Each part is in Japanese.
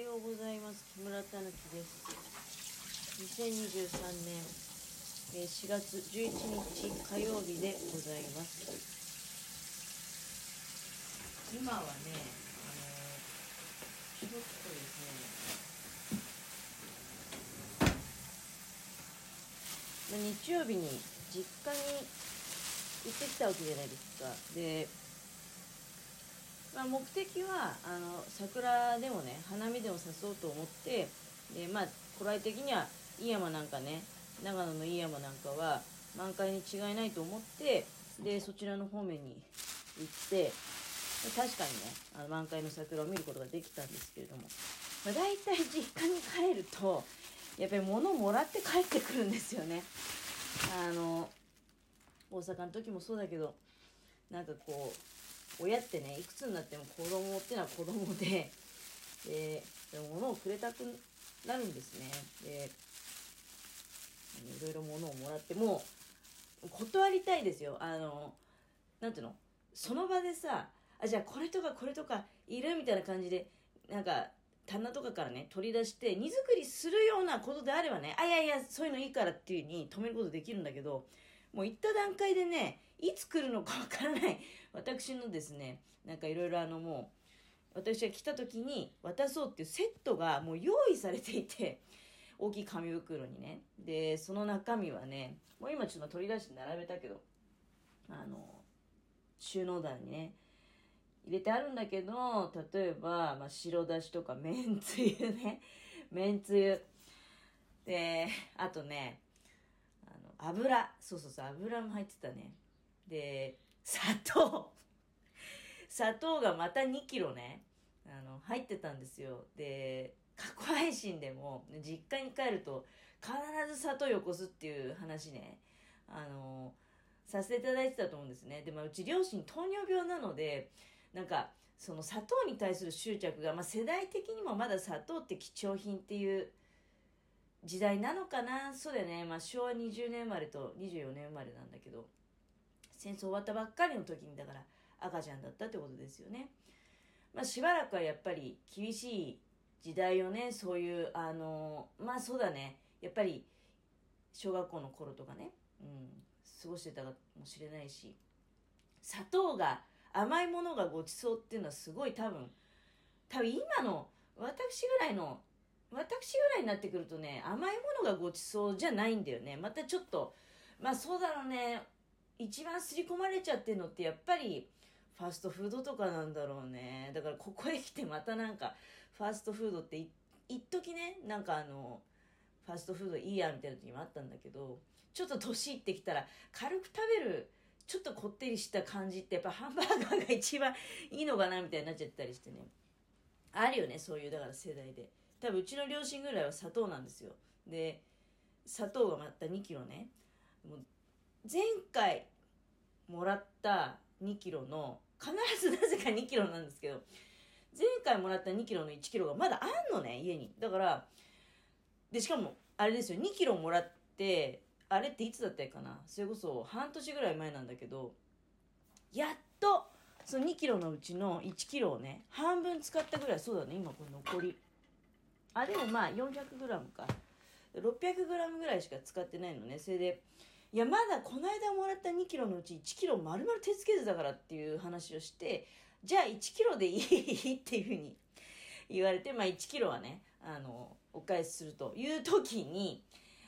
ようございます。木村たぬきです。2023年4月11日火曜日でございます。今はね、ちょっとですね、日曜日に実家に行ってきたわけじゃないですか。で、目的は桜でもね、花見でもさそうと思って、で、古来的には飯山なんかね、長野の飯山なんかは満開に違いないと思って、でそちらの方面に行って、確かにね、満開の桜を見ることができたんですけれども、だいたい実家に帰るとやっぱり物をもらって帰ってくるんですよね。大阪の時もそうだけど、なんかこう親ってね、いくつになっても子供ってのは子供で、物をくれたくなるんですね。で、いろいろ物をもらっても断りたいですよ。なんていうの、その場でさ、じゃあこれとかこれとかいるみたいな感じで、なんか棚とかからね取り出して荷造りするようなことであればね、いやいやそういうのいいからっていう風に止めることできるんだけど、もう行った段階でね、いつ来るのかわからない私のですね、なんかいろいろもう私が来た時に渡そうっていうセットがもう用意されていて、大きい紙袋にね、でその中身はね、もう今ちょっと取り出して並べたけど、収納棚にね入れてあるんだけど、例えば、白だしとかめんつゆね、めんつゆで、あとね油、そう油も入ってたね。で、砂糖がまた2キロね、入ってたんですよ。で、過去配信でも実家に帰ると必ず砂糖よこすっていう話ね、させていただいてたと思うんですね。で、うち両親糖尿病なので、なんかその砂糖に対する執着が、世代的にもまだ砂糖って貴重品っていう時代なのかな。そうだよね、昭和20年生まれと24年生まれなんだけど、戦争終わったばっかりの時にだから赤ちゃんだったってことですよね。しばらくはやっぱり厳しい時代をね、そういうそうだね、やっぱり小学校の頃とかね、過ごしてたかもしれないし、砂糖が甘いものがごちそうっていうのはすごい多分今の私ぐらいになってくるとね、甘いものがごちそうじゃないんだよね。またちょっとそうだろうね、一番刷り込まれちゃってるのってやっぱりファストフードとかなんだろうね。だからここへ来てまたなんかファストフードって一時ね、なんかファストフードいいやみたいな時もあったんだけど、ちょっと年いってきたら軽く食べるちょっとこってりした感じって、やっぱハンバーガーが一番いいのかなみたいになっちゃったりしてね、あるよね、そういう。だから世代で多分うちの両親ぐらいは砂糖なんですよ。で、砂糖がまた2キロね、もう前回もらった2キロの、必ずなぜか2キロなんですけど、前回もらった2キロの1キロがまだあんのね、家に。だからで、しかもあれですよ、2キロもらって、あれっていつだったかな、それこそ半年ぐらい前なんだけど、やっとその2キロのうちの1キロをね半分使ったぐらい。そうだね、今これ残りでも400g か 600g ぐらいしか使ってないのね。それで、いやまだこの間もらった 2kg のうち 1kg 丸々手つけてたからっていう話をして、じゃあ 1kg でいいっていうふうに言われて、1kg はねお返しするという時に、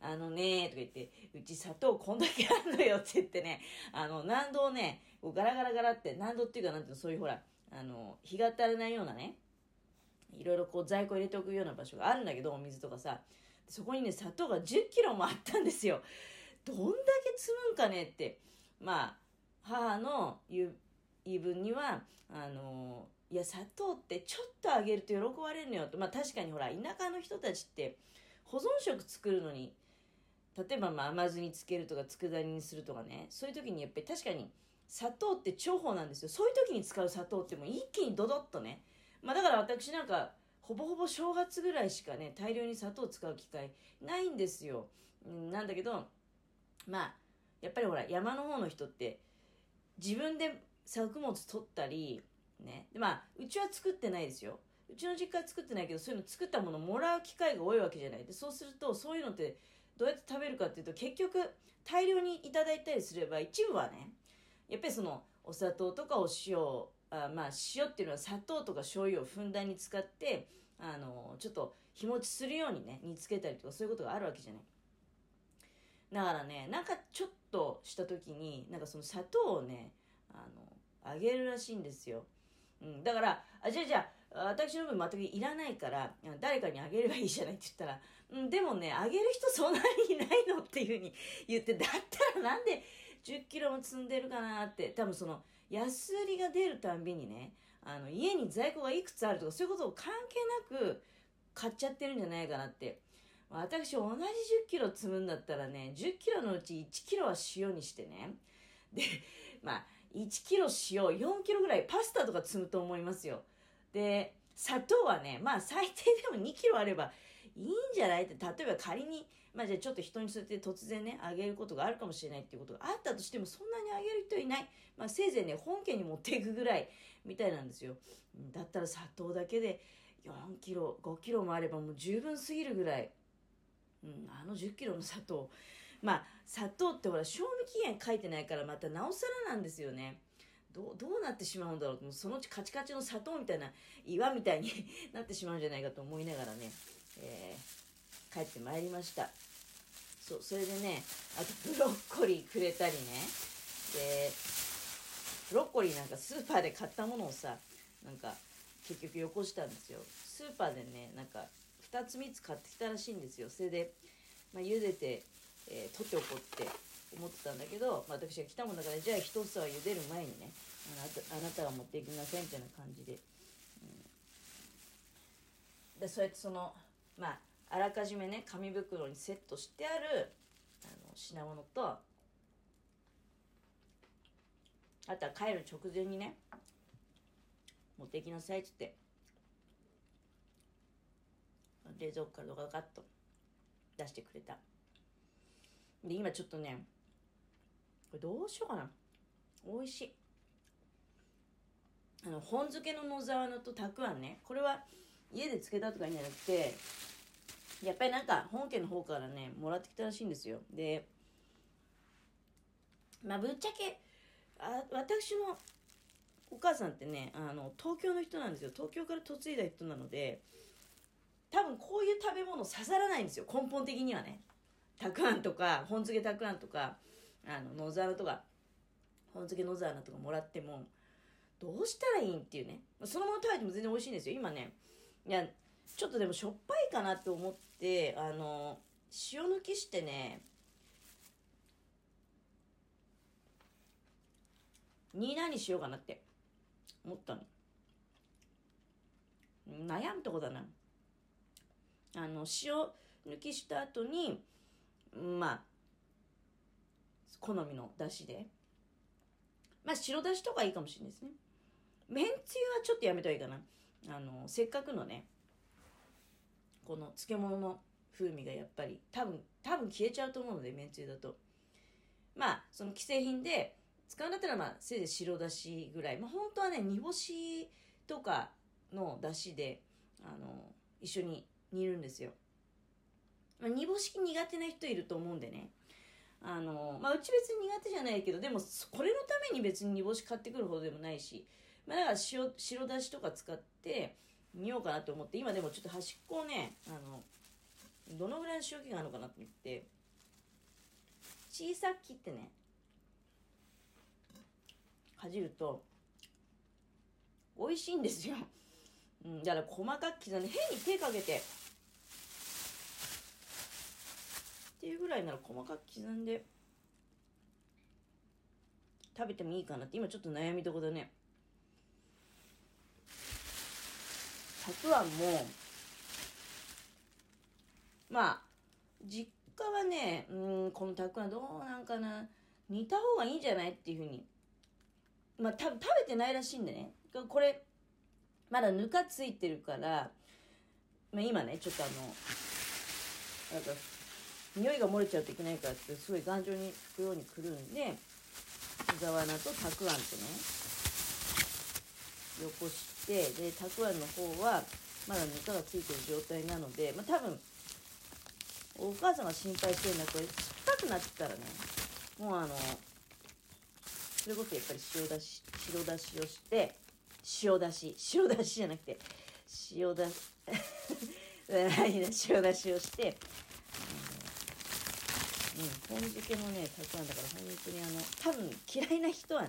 とか言って、うち砂糖こんだけあんのよって言ってね、納豆をねガラガラガラって、納豆っていうかなんていうの、そういうほら日が当たらないようなね、いろいろこう在庫入れておくような場所があるんだけど、お水とかさ、そこにね砂糖が10キロもあったんですよ。どんだけ積むんかねって、母の言い分には、いや砂糖ってちょっとあげると喜ばれるのよと。確かにほら、田舎の人たちって保存食作るのに、例えば甘酢につけるとか佃煮にするとかね、そういう時にやっぱり確かに砂糖って重宝なんですよ。そういう時に使う砂糖ってもう一気にドドッとね、だから私なんかほぼほぼ正月ぐらいしかね大量に砂糖を使う機会ないんですよ。なんだけどやっぱりほら山の方の人って自分で作物取ったりね、うちは作ってないですよ。うちの実家は作ってないけど、そういうの作ったものをもらう機会が多いわけじゃないで、そうするとそういうのってどうやって食べるかっていうと、結局大量にいただいたりすれば、一部はねやっぱりそのお砂糖とかお塩、まあ塩っていうのは砂糖とか醤油をふんだんに使ってちょっと日持ちするようにね煮つけたりとか、そういうことがあるわけじゃない。だからね、なんかちょっとした時になんかその砂糖をねあげるらしいんですよ。だからじゃあ私の分全くいらないから誰かにあげればいいじゃないって言ったら、でもねあげる人そんなにいないのっていうふうに言って、だったらなんで10キロも積んでるかなって、多分その安売りが出るたんびにね家に在庫がいくつあるとかそういうことを関係なく買っちゃってるんじゃないかなって。私同じ10キロ積むんだったらね、10キロのうち1キロは塩にしてね、でまあ1キロ塩4キロぐらいパスタとか積むと思いますよ。で砂糖はねまあ最低でも2キロあればいいんじゃないって、例えば仮にまあじゃあちょっと人にそうやって突然ねあげることがあるかもしれないっていうことがあったとしても、そんなにあげる人いない、まあせいぜいね本家に持っていくぐらいみたいなんですよ。だったら砂糖だけで4キロ5キロもあればもう十分すぎるぐらい、10キロの砂糖、まあ砂糖ってほら賞味期限書いてないからまたなおさらなんですよね。どうなってしまうんだろう、もうそのうちカチカチの砂糖みたいな岩みたいになってしまうんじゃないかと思いながらね、帰ってまいりました。それでね、あとブロッコリーくれたりね、でブロッコリーなんかスーパーで買ったものをさ、なんか結局よこしたんですよ。スーパーでねなんか2つ3つ買ってきたらしいんですよ。それで、茹でて、取っておこうって思ってたんだけど、私が来たもんだから、じゃあ一房は茹でる前にねあなたが持っていきなさいみたいな感じで、でそうやってそのあらかじめね紙袋にセットしてある品物と、あとは帰る直前にね持っていきなさいって言って冷蔵庫からドカドカっと出してくれた。で今ちょっとねこれどうしようかな、美味しい本漬けの野沢菜とたくあんね、これは家で漬けたとかいいんじゃなくて、やっぱりなんか本家の方からねもらってきたらしいんですよ。でぶっちゃけ私のお母さんってね東京の人なんですよ。東京から嫁いだ人なので多分こういう食べ物刺さらないんですよ、根本的にはね。たくあんとか本漬けたくあんとか野沢菜とか本漬け野沢菜とかもらってもどうしたらいいんっていうね、そのまま食べても全然美味しいんですよ。今ねいやちょっとでもしょっぱいかなと思って塩抜きしてねニーナにしようかなって思ったの。悩むとこだな。塩抜きした後に好みのだしで白だしとかいいかもしれないですね。めんつゆはちょっとやめたらいいかな。せっかくのねこの漬物の風味がやっぱり多分消えちゃうと思うので、めんつゆだとその既製品で使うんだったらせいぜい白だしぐらい、本当はね煮干しとかのだしで一緒に煮るんですよ。煮干し苦手な人いると思うんでね、うち別に苦手じゃないけど、でもこれのために別に煮干し買ってくるほどでもないし、だから白だしとか使って煮ようかなと思って、今でもちょっと端っこをねどのぐらいの塩気があるのかなって言って小さく切ってねかじると美味しいんですよ。だから細かく刻んで変に手かけてっていうぐらいなら細かく刻んで食べてもいいかなって、今ちょっと悩みどころだね。たくあんも実家はねこのたくあんどうなんかな、煮た方がいいんじゃないっていうふうに多分食べてないらしいんでね、これまだぬかついてるから、今ねちょっとなんか匂いが漏れちゃうといけないからってすごい頑丈に拭くようにくるんで、野沢菜とたくあんとねよこして、でたくあんの方はまだぬかがついてる状態なので、まあ、多分お母さんが心配してるんだけど、酸っぱくなってたらね、もうそれこそやっぱり白だしをして、塩だしじゃなくて、塩だしをして、本漬けのね、たくあんだから本当に多分嫌いな人はね、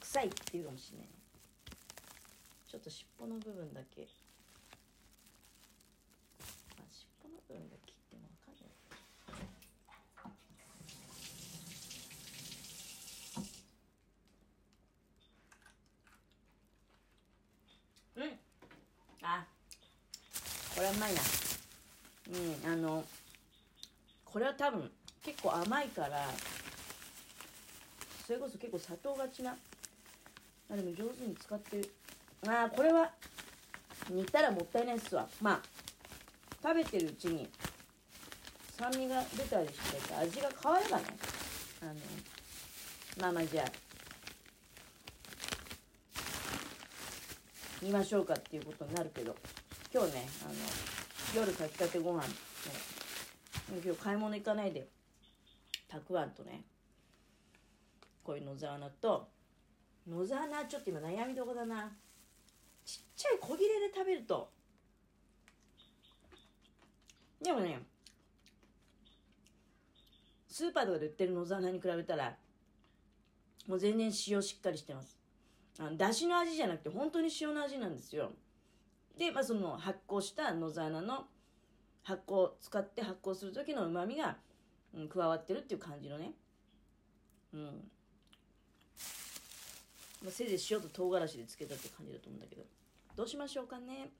臭いって言うかもしれない。ちょっと尻尾の部分だけ、尻尾の部分だけ切ってもわかんない。これはうまいな。これは多分結構甘いから、それこそ結構砂糖がちな。あ、でも上手に使ってる。あ、これは煮たらもったいないっすわ。まあ、食べてるうちに酸味が出たりして、味が変わればね。まあじゃあ、煮ましょうかっていうことになるけど、今日ね、夜炊きたてご飯、ね、今日買い物行かないで、たくあんとね、こういう野沢菜ちょっと今悩みどこだな。ちっちゃい小切れで食べると、でもね、スーパーとかで売ってる野沢菜に比べたら、もう全然塩しっかりしてます。だしの味じゃなくて本当に塩の味なんですよ。で、まあ、その発酵した野沢菜の発酵使って発酵する時の旨味が、加わってるっていう感じのね。まあ、せいぜい塩と唐辛子でつけたって感じだと思うんだけど、どうしましょうかね。